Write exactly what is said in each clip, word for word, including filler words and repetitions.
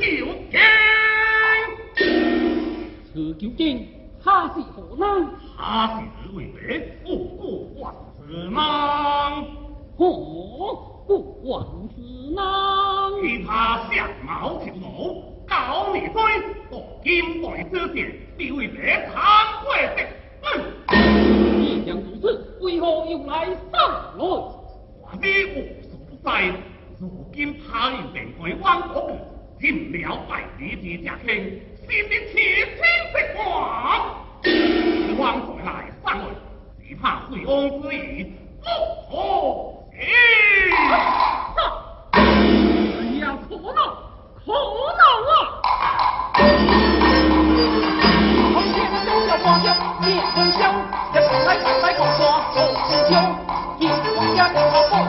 九斤。此九斤，他是何人？他是魏白，我我是郎。我我是郎。与他相貌相貌，高眉飞，白金白之前，比魏白长贵些。嗯。你将如此，为何又来上来？我的我所在。 如今他又定在汪国部，添了百里之家卿，是的千千之王。汪再来三来，只怕醉翁之意不可泄。哎呀，可恼，可恼啊！红军中的花椒，烈风香，一来百来广播都是香，一王家的好风。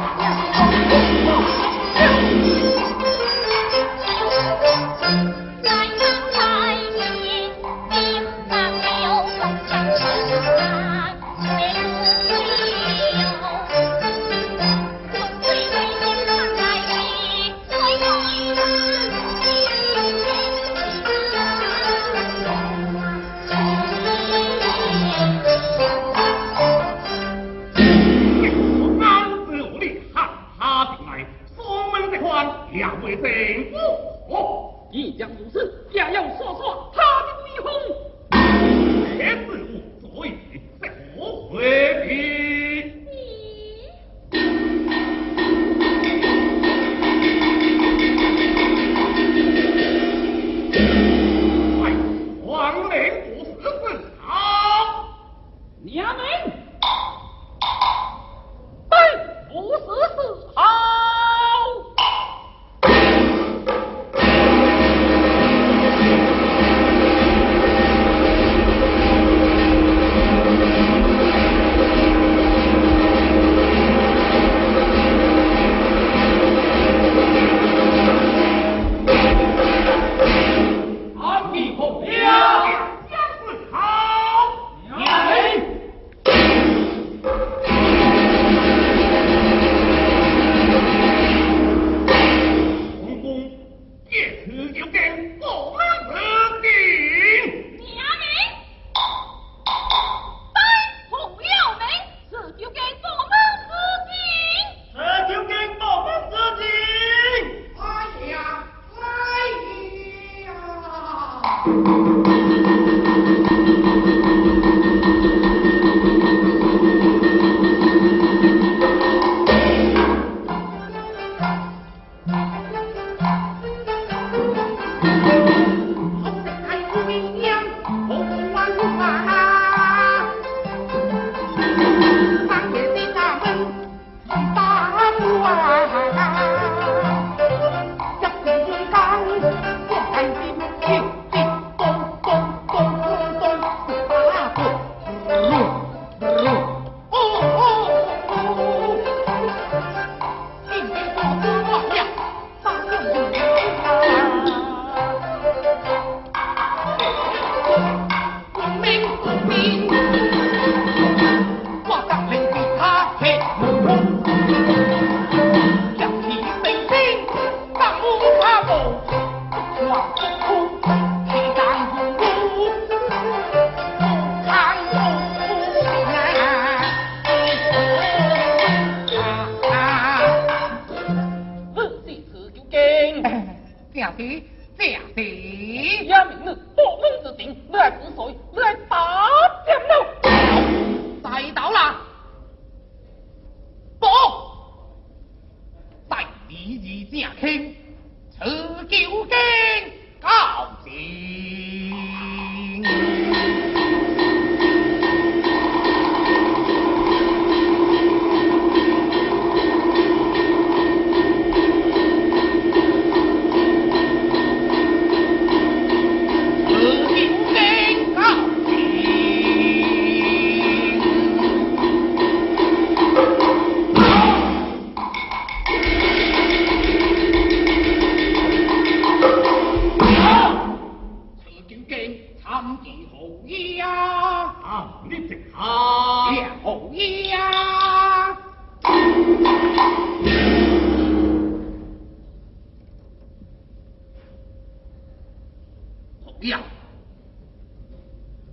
了。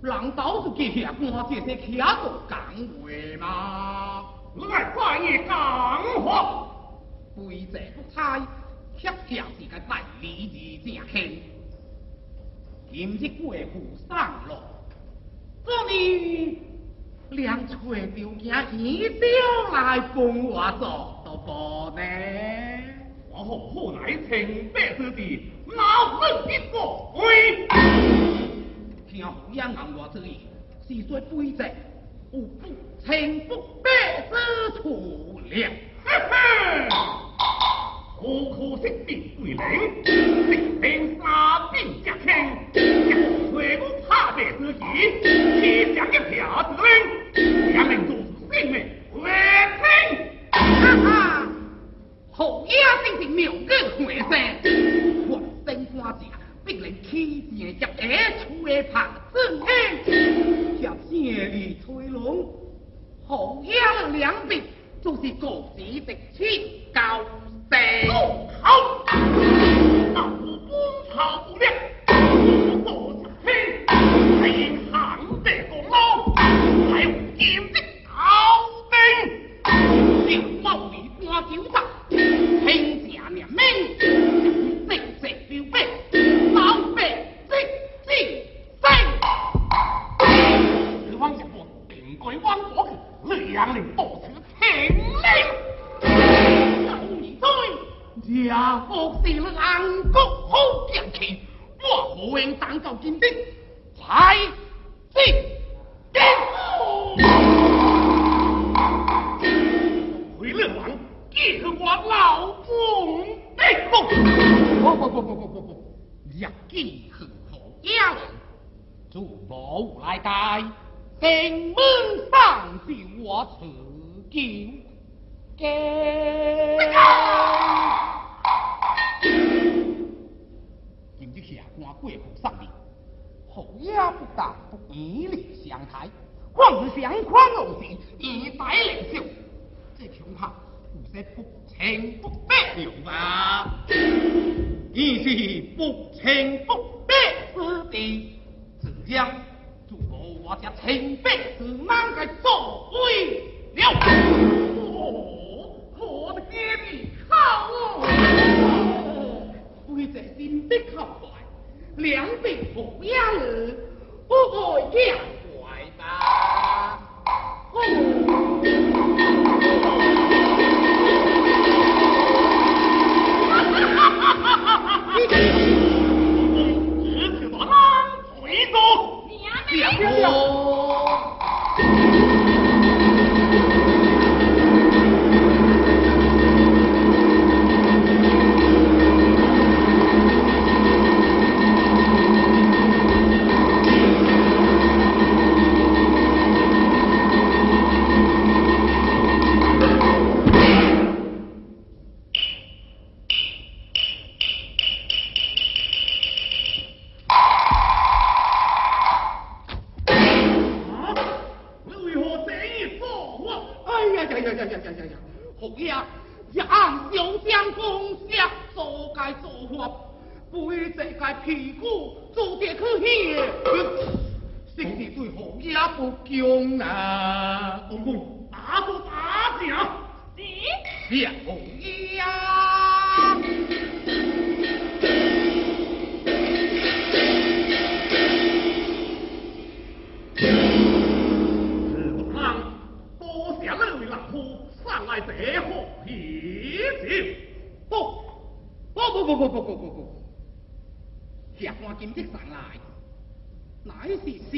人倒是给下官这些企图讲话嘛，来话也讲话，背者不猜，恰恰是个大理之正气。今日过府上路，这里两找条件一定来帮我做到不呢？我好好来听白师弟，老人的说话。 听胡杨暗话之意，是说背脊有不清不白之处了。苦苦识别对人，识兵杀兵夹轻，吹我怕白之意，气象一票之人，两人都是性命为轻。哈哈，胡杨真是妙计回身，浑身光洁。 令人气焰一下出的旁正气，将千里催龙，后压了两臂，就是各自直起高地。好，那我不好不了，我做下去，谁扛得过我？还有剑的高地，小猫里抓九把，天下人民，正直标兵。 杨林不辞情理，有你在，也不是难过好天气。我不应当到金兵，才进京府。回乐王，也是我老公的梦。不不不不不不不，日记很好呀，主母来带。 定门上是我自己给。今日下官贵府上礼，侯爷不但不以礼相待，况是相宽容时以待领袖，这恐怕不是不清不白了吧？亦是不清不白之地，怎样？ 我家清白是哪个做鬼了？哦，我的爹地好哦！为这心的靠怪，两臂不压人，不过也怪吧？哦。 我的不能死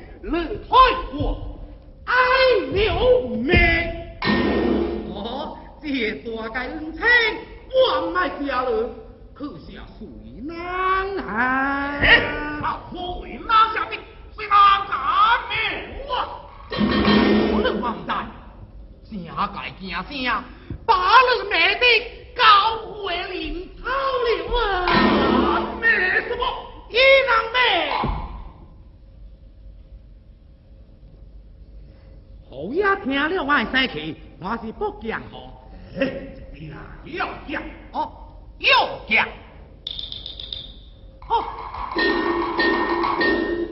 你推我爱流命。哦，这大概恩情我唔爱加了，可是水难啊！哎，啊，水难下面水难干咩我？ 我的王大，真该惊声，把你妹的高慧玲偷了啊！妹什么？伊人妹？侯爷听了我的生气，我是不讲哦。哎，对啦，要讲哦，要讲哦。哎，大声些。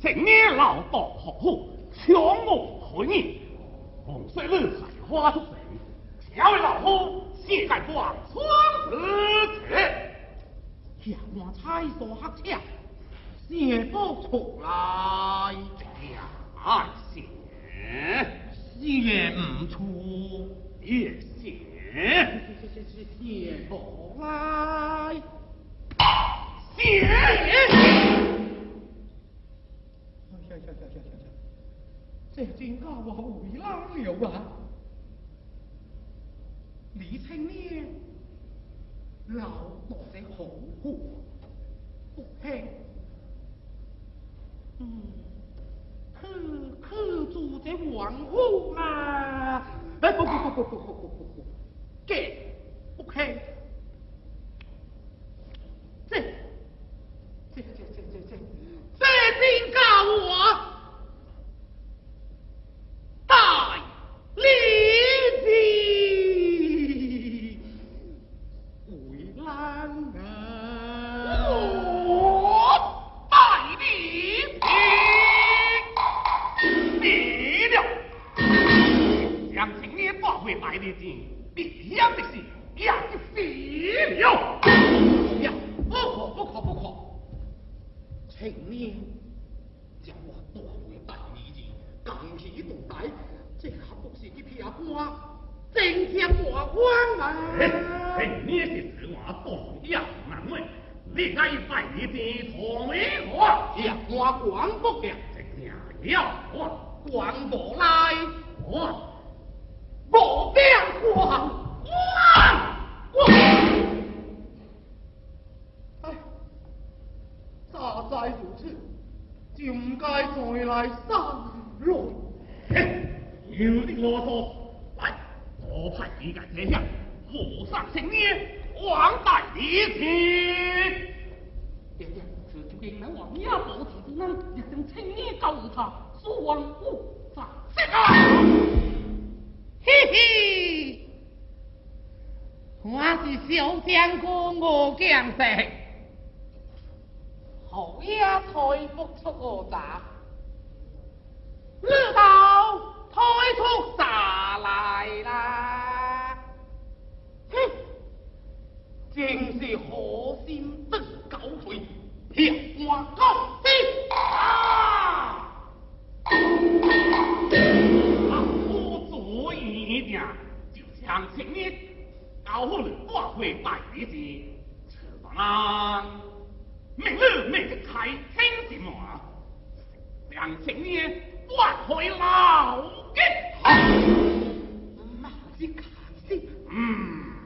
请你老道好好，强我回你，洪水人海花出水，条为老夫先盖房窗子去，呀，我猜到黑车。 谢不出来呀，谢谢唔出，也谢谢不来，谢。行行行行行行，这真教我回老了啊！李青呢？老多的好货，不听。 嗯，去去住这王府啦！哎，不不不不不不不不不，这不可以，这这这这这这这真教我大理子回郎啊！ 会买的钱，必要的事，也就死了。呀，不可不可不可，请你叫我大会大利益，扛起重担，这下不是去骗官，真天大官啊！请你是使我多养难为，你爱拜你的同为我，呀，我管不了，这下要我管不来我。 我变光光，哎，大灾如此，就唔该再来三落。有啲啰嗦，来，我派你个这样，和尚姓咩？王大爷去。爹爹，这究竟那王爷做几子呢？一定请你告诉他，双武杀这个。 嘿嘿，我是小将军我将士，好也退不出我咋？你到退出咋来啦？哼，正是好心得狗腿，吃我狗屎啊！ 就像前日高虎岭花会摆的是，吃饭啦，明日明日开听什么？像前日花会老的好，马子开心，嗯，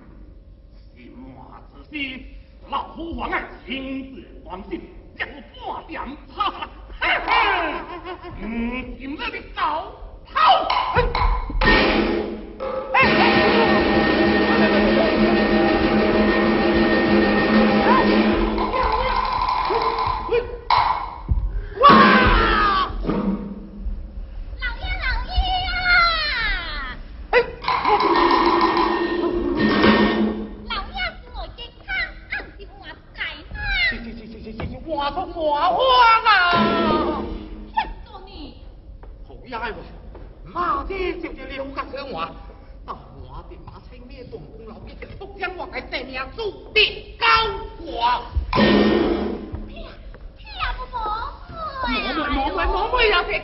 什么子事？老虎王啊，亲自关心，一个半点差啦，嘿嘿，嗯，今日的狗好。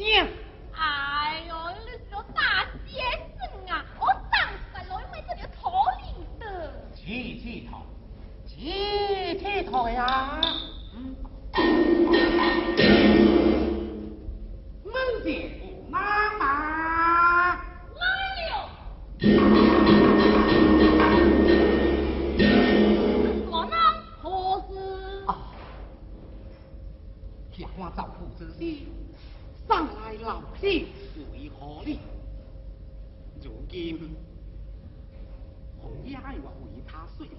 声。哎呦，你这大先生啊，我当时来买这个土里的。几几头？几几头呀？嗯。门店妈妈。来了。 我丈夫之事，生来老死为何哩？如今红衣爱我为他碎了，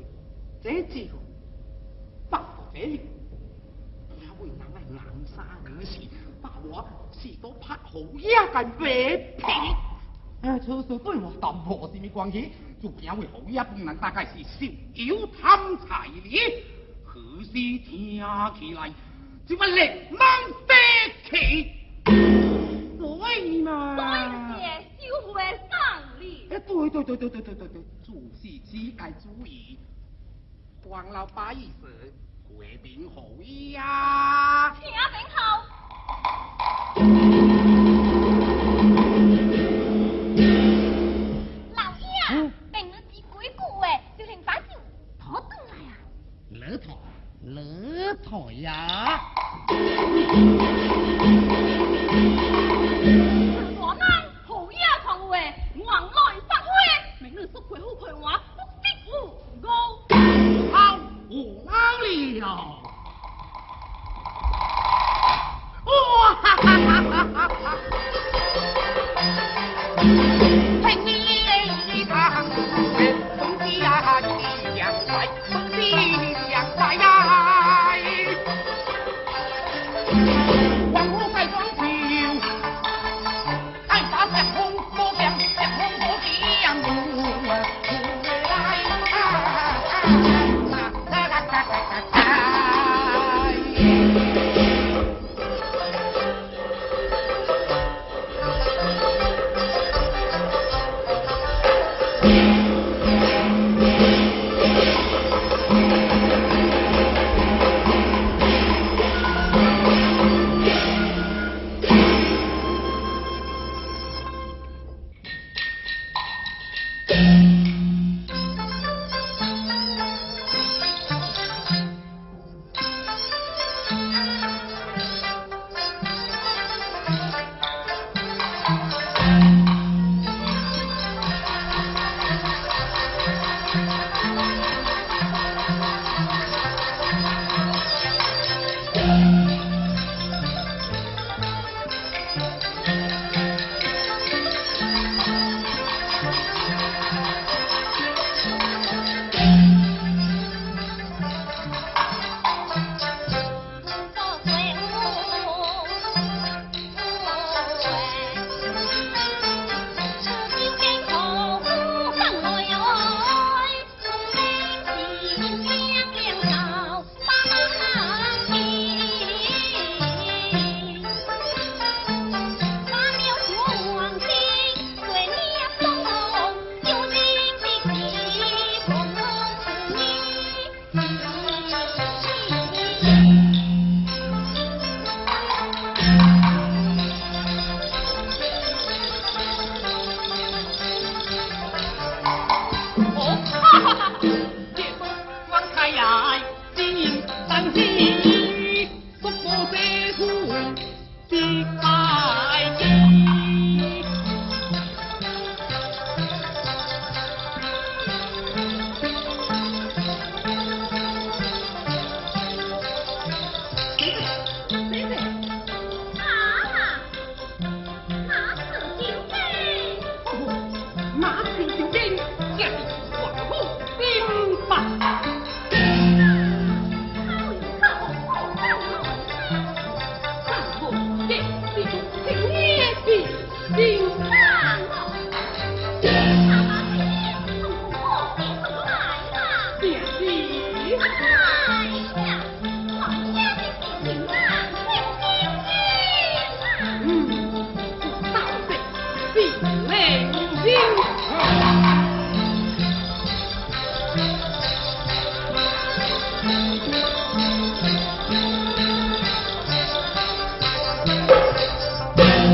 这就不服这里，也为人来冷杀女士，把我是个拍红衣干白皮。啊，此事对我当婆是咩关系？就因为红衣本人大概是小有贪财哩，可是听起来。 就不能忙得起，所以嘛，所以些就会上力。哎，对对对对对对对对，主是自己主意，黄老八意思，回禀好意呀。请禀好。老爷啊，病了几鬼故哎，就连把酒讨回来呀。老讨。 老头呀，我呢好呀，同位往来发挥，明日捉鬼好陪我，不必无辜。好，我老了。哇哈哈哈哈哈！听你一唱，公鸡呀，鸡呀，公鸡。 Thank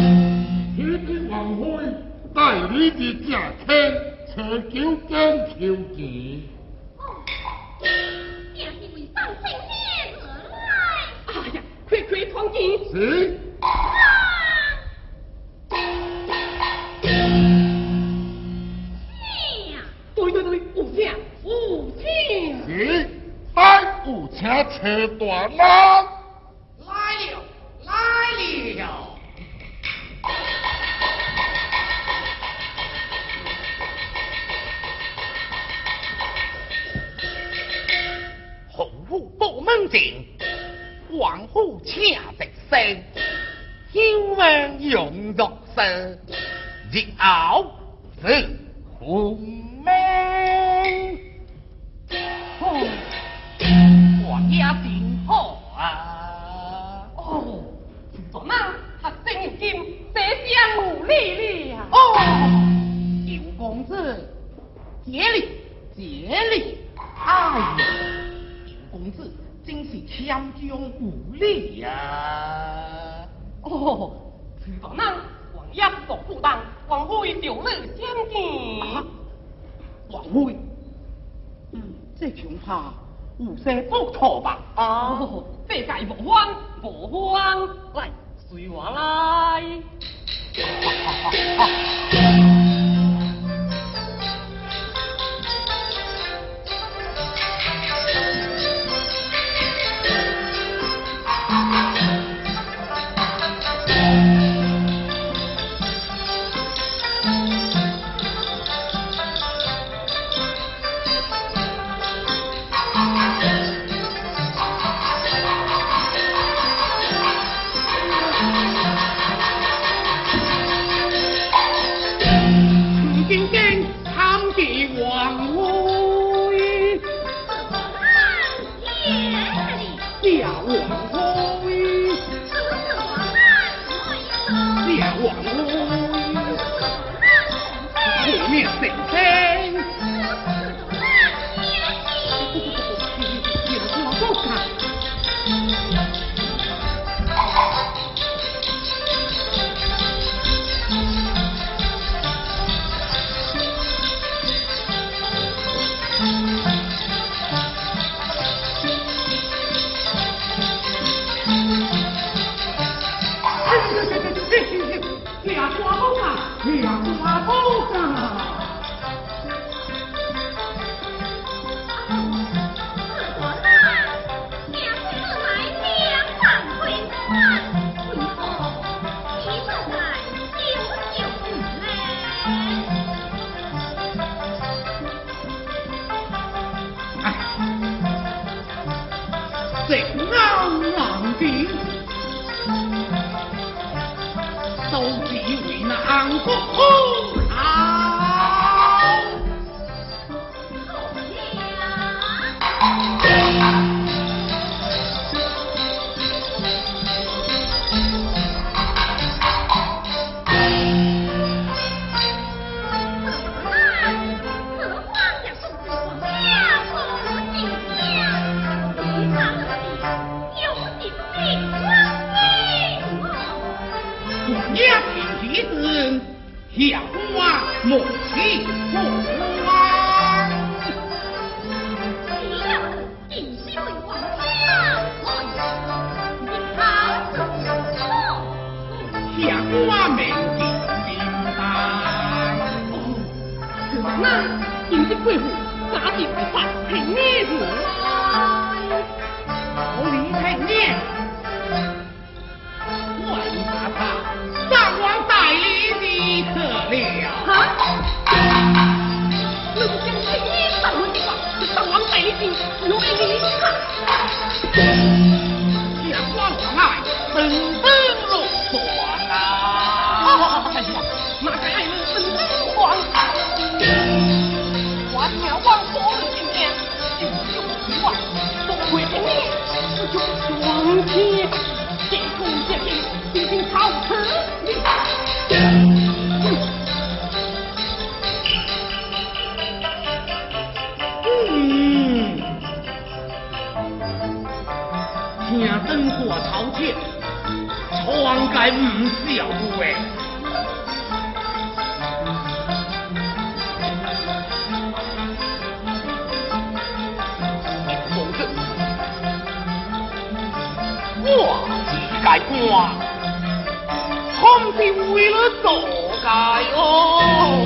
you. 是食天，找九斤秋钱。哦，正是为上青天而来。哎呀，快快通知。是。啊！对对对，有请，有请。是，咱有请车大郎。 王府请得生，英文用作生，日后是红门。哦，我也真好啊！哦，做乜学生如今这样无理了？哦，尤公子，竭力竭力！哎呀，尤公子。 真是天将无理呀！哦，徐大人，王爷做不当，王妃就来相见。王妃，嗯，这恐怕有些不妥吧？啊，这界不慌，不慌，来，随我来。啊啊啊啊 应该唔少嘅。解官，恐是为了做解哦。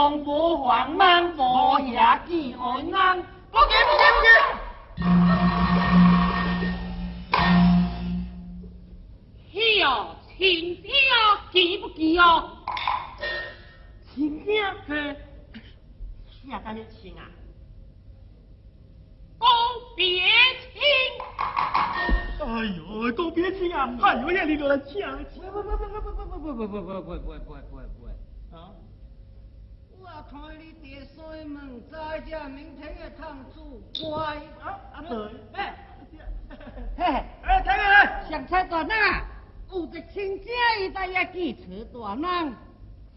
王婆黄曼婆下见安安，不给不给不给！嘿哦，亲家急不急哦？亲家去，下单就亲啊！告别亲！哎呦，告别亲啊！哎呦呀，你给我亲啊！不不不不不不不不不不不不！ 啊！我看你爹衰门在家，明天要烫猪乖啊！啊对，哎，嘿，哎，睇下，上菜大哪？有只亲家伊在遐支持大哪？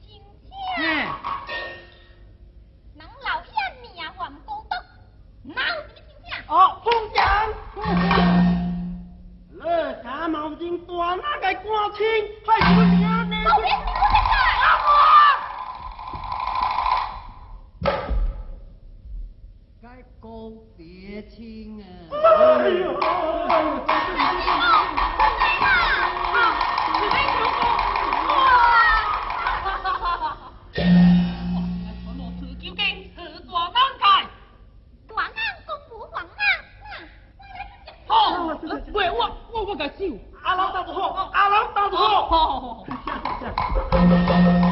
亲家，人老乡名还孤独，哪有什么亲家？哦，凤江，你假冒认大哪个官亲？还有啥呢？老爷，我在干啥？ 高别亲啊！哎呦！喂，我我我个笑，阿老豆子好，阿老豆子好，好好好，下下。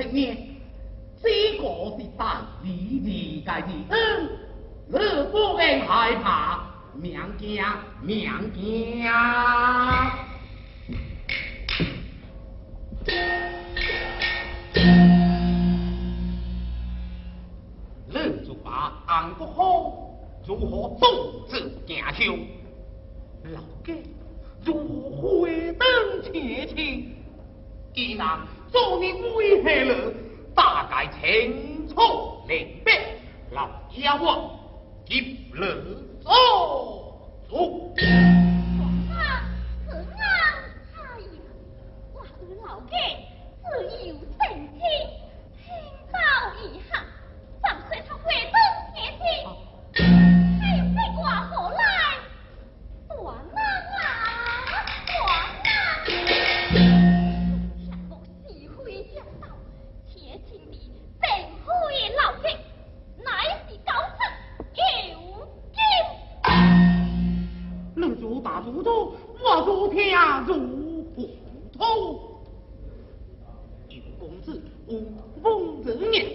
青年，这个是大理理解的。嗯，你不能害怕，命惊命惊。你就把安国好如何阻止行凶？老家如何回灯前去？既然做你威胁了，大概清楚明白，老家我急了做主。王啊，是啊，哎呀，我对老家自有澄清，清早一行，怎说他回灯前去？ 如刀，我如铁如斧头。有公子无风人也，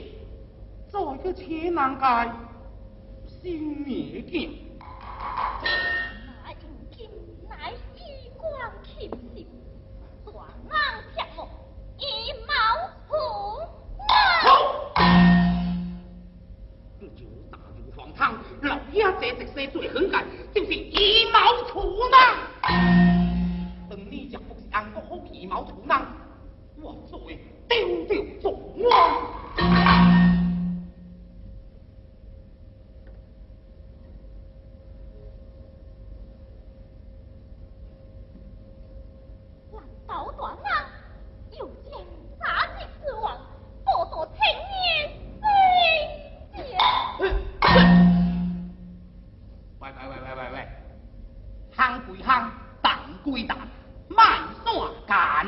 做一个千难改，心也惊。乃有金，乃衣冠禽兽，双眼赤目，以貌服人。你就打入荒唐，老爷这特色最狠干，就是以貌。 老土囊，我作为丢丢总王，难道断难，又将杀尽之王，剥夺青年之节？喂喂喂喂喂喂，行归行，蛋归蛋，卖算价。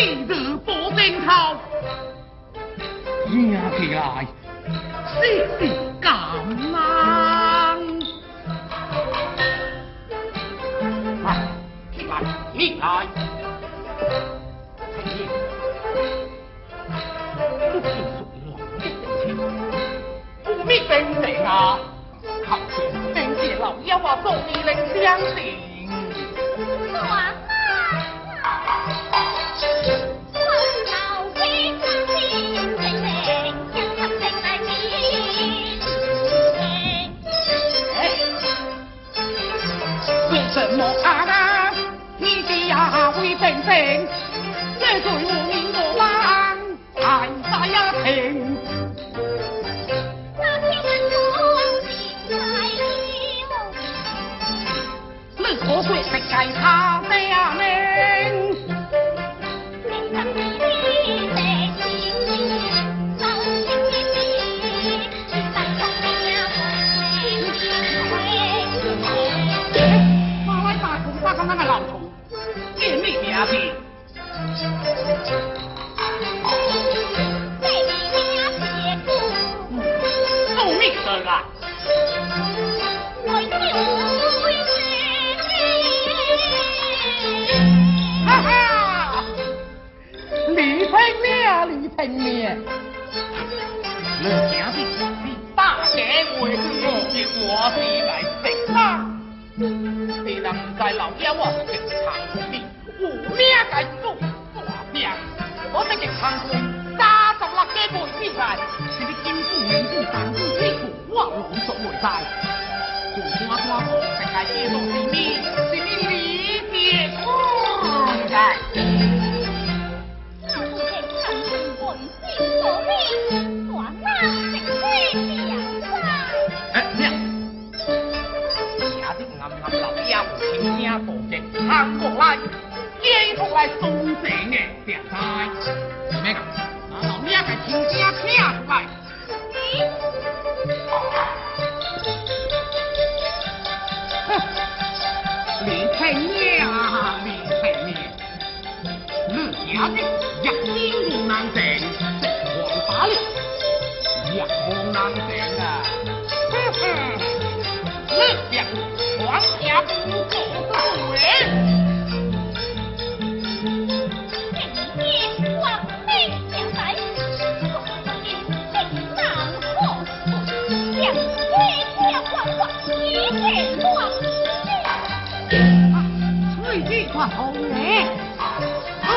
你的不能逃，硬起来，谁是敢难？来，起来，起来！陈毅，不听从我的命令，不灭本贼啊！靠近，等些老妖啊，送你人相迎。暖。 什么阿郎，你的呀为本身，这罪无名的王，爱啥呀情？那天人我心在流，你可会是该他的呀人？人生的路在心里，走心里，但想你呀心里会。 那个那个老头，给你名字。给你名字。嗯，送你个啊。我有名。哈哈，李鹏明，李鹏明，你家的你大姐为什么给我的来顶啊？ 你人在老妖啊，极残酷，有命该做大命。我这极残酷，三十六个鬼比赛，是你金子银子银子一股，我拢做袂晒。就算我做世界第六是你，是你理解我来。那不极残酷，为心所命，我哪能这样啊？哎，娘。 老妖青天大剑扛过来，肩头来送这个点菜。怎么个？那老妖个青天跳出来。哼！李太爷啊，李太爷，你家的一心无难成，这王八了，一无难成啊！哼哼，你讲。 王家不够对，今夜王妃将来，我今定难活，将你将我我一定忘记。啊，最近我好嘞。啊，听说呢。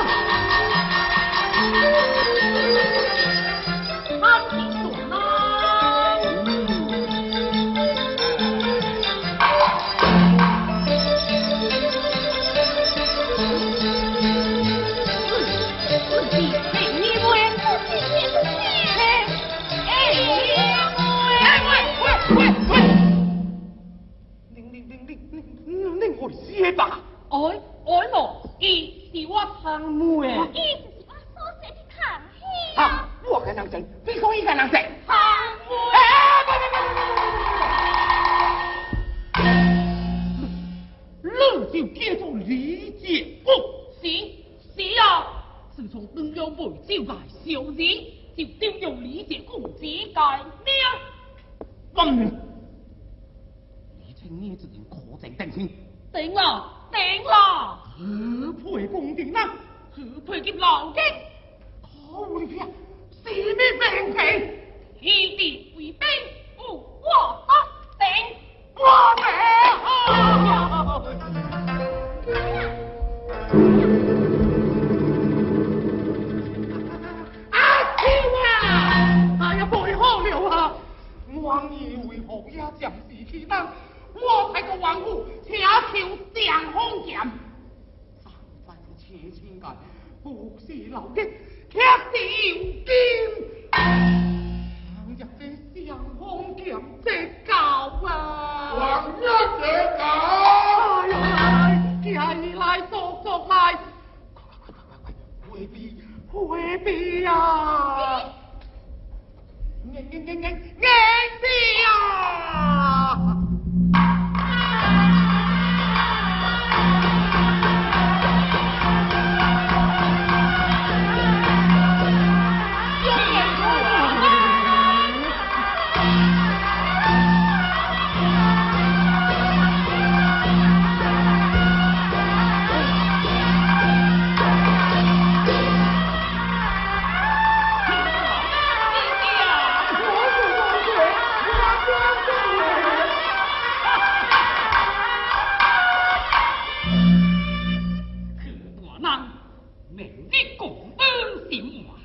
你共恩心话，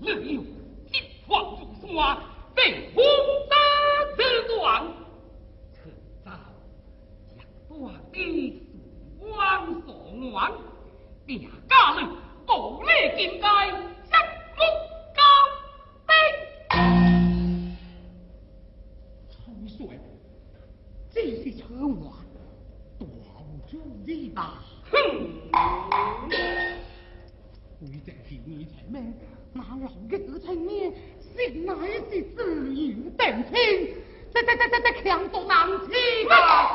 没有金黄如霜，被轰炸之乱，迟早将我的光所亡，定家里暴力境界，杀戮高低。常说，这些扯话，多注意吧。哼！会在前面前面，那老嘅子前面，是乃是自由定天，这这这这这强盗难欺啊！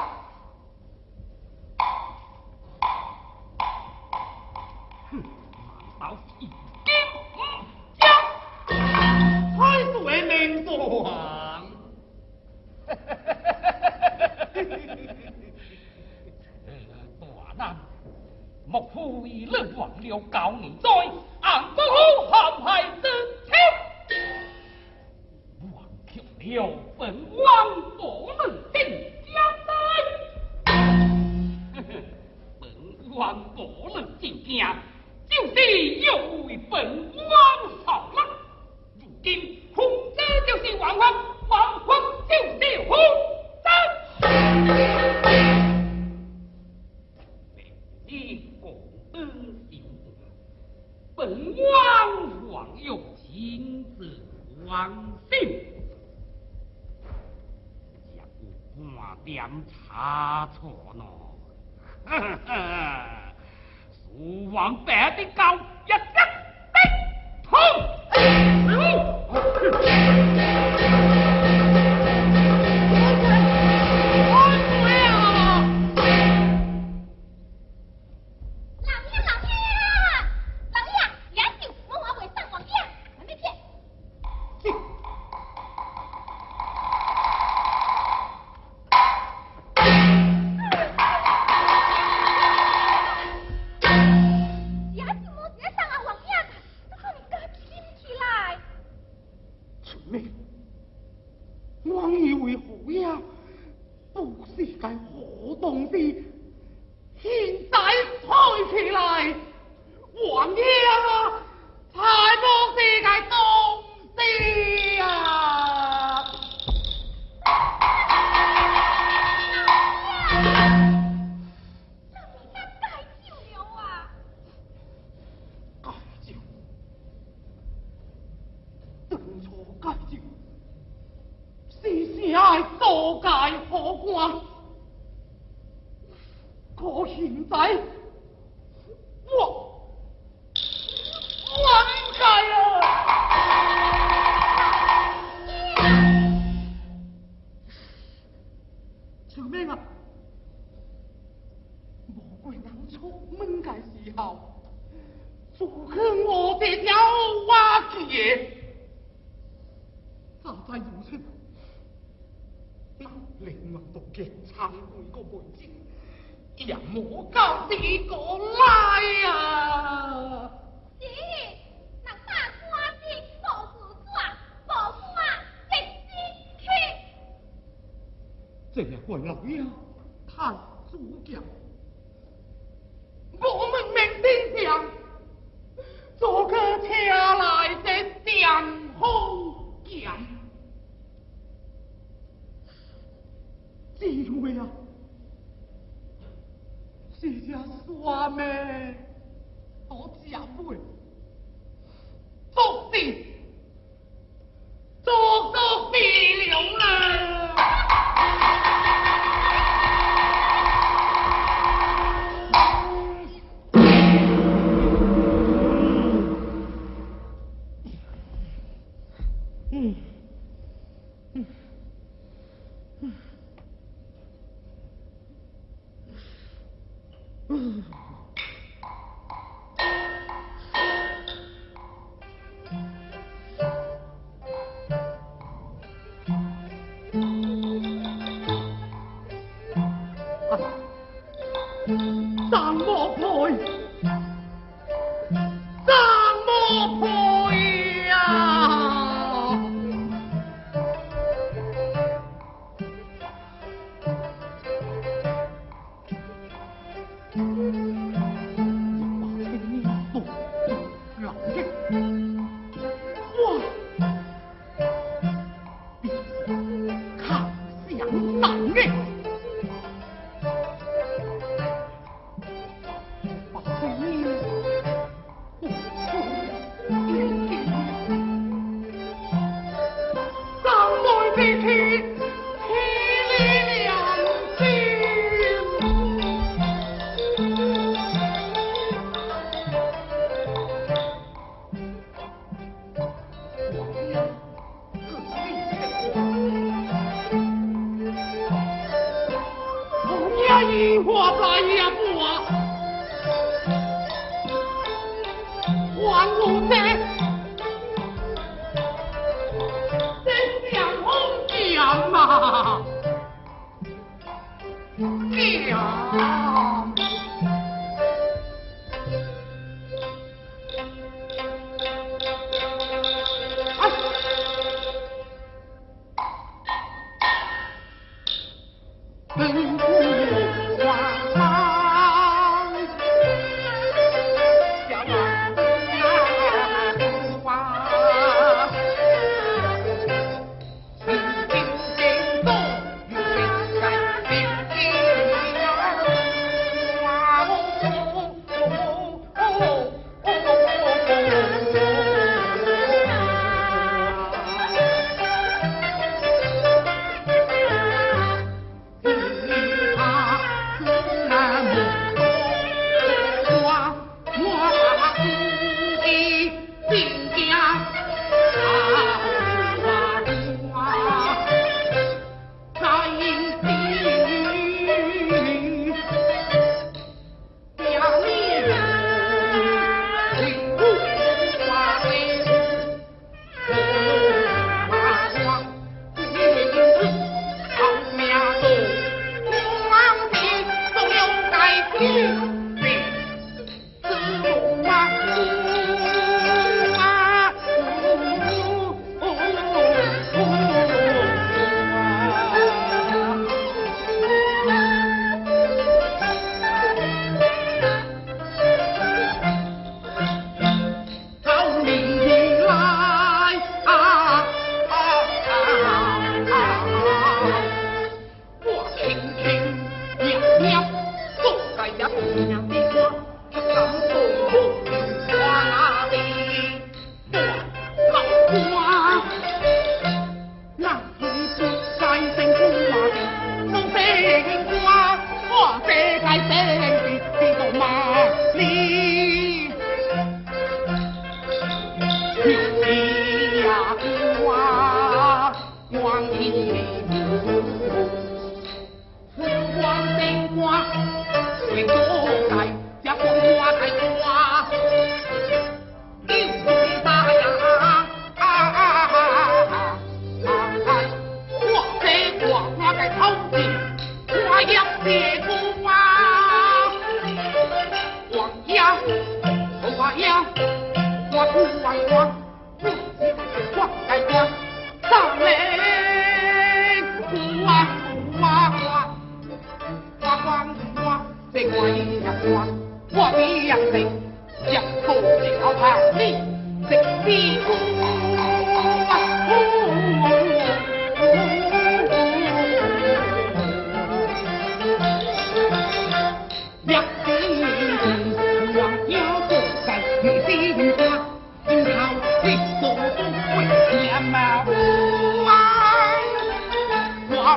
要教你再俺不好陷害之秋，王求了本王所能定家在，本王所能定家，就是有为本王好了。如今洪灾就是王法，王法就是洪灾。 本王王有亲自王信，也不怕点差错呢。哈哈，苏王白的高一声悲痛。哎 嗯。我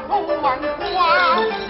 不忘光。